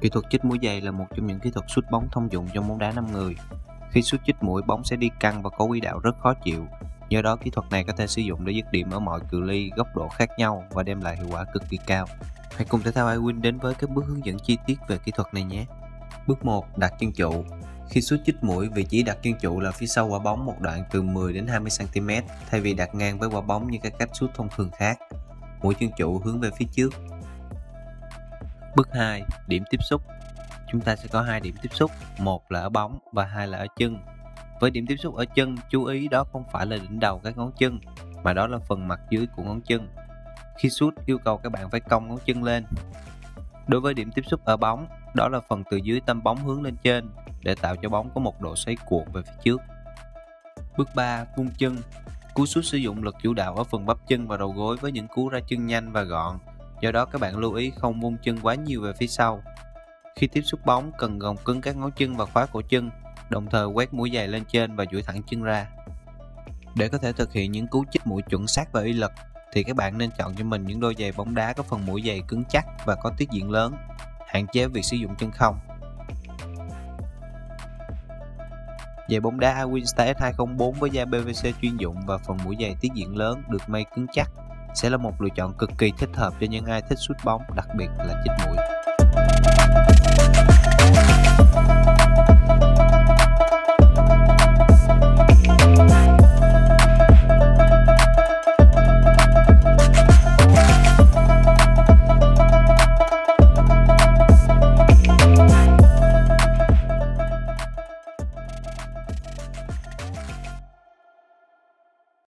Kỹ thuật chích mũi giày là một trong những kỹ thuật sút bóng thông dụng trong bóng đá 5 người. Khi sút chích mũi, bóng sẽ đi căng và có quỹ đạo rất khó chịu. Do đó, kỹ thuật này có thể sử dụng để dứt điểm ở mọi cự ly, góc độ khác nhau và đem lại hiệu quả cực kỳ cao. Hãy cùng Thể thao iWin đến với các bước hướng dẫn chi tiết về kỹ thuật này nhé. Bước 1. Đặt chân trụ. Khi sút chích mũi, vị trí đặt chân trụ là phía sau quả bóng một đoạn từ 10 đến 20 cm thay vì đặt ngang với quả bóng như các cách sút thông thường khác. Mũi chân trụ hướng về phía trước. Bước 2. Điểm tiếp xúc. Chúng ta sẽ có 2 điểm tiếp xúc, một là ở bóng và 2 là ở chân. Với điểm tiếp xúc ở chân, chú ý đó không phải là đỉnh đầu các ngón chân, mà đó là phần mặt dưới của ngón chân. Khi sút, yêu cầu các bạn phải cong ngón chân lên. Đối với điểm tiếp xúc ở bóng, đó là phần từ dưới tâm bóng hướng lên trên để tạo cho bóng có một độ xoáy cuộn về phía trước. Bước 3. Vung chân. Cú sút sử dụng lực chủ đạo ở phần bắp chân và đầu gối với những cú ra chân nhanh và gọn. Do đó các bạn lưu ý không vung chân quá nhiều về phía sau. Khi tiếp xúc bóng cần gồng cứng các ngón chân và khóa cổ chân, đồng thời quét mũi giày lên trên và duỗi thẳng chân ra. Để có thể thực hiện những cú chích mũi chuẩn xác và uy lực thì các bạn nên chọn cho mình những đôi giày bóng đá có phần mũi giày cứng chắc và có tiết diện lớn, hạn chế việc sử dụng chân không. Giày bóng đá iWin Star S204 với da PVC chuyên dụng và phần mũi giày tiết diện lớn được may cứng chắc sẽ là một lựa chọn cực kỳ thích hợp cho những ai thích sút bóng, đặc biệt là chích mũi.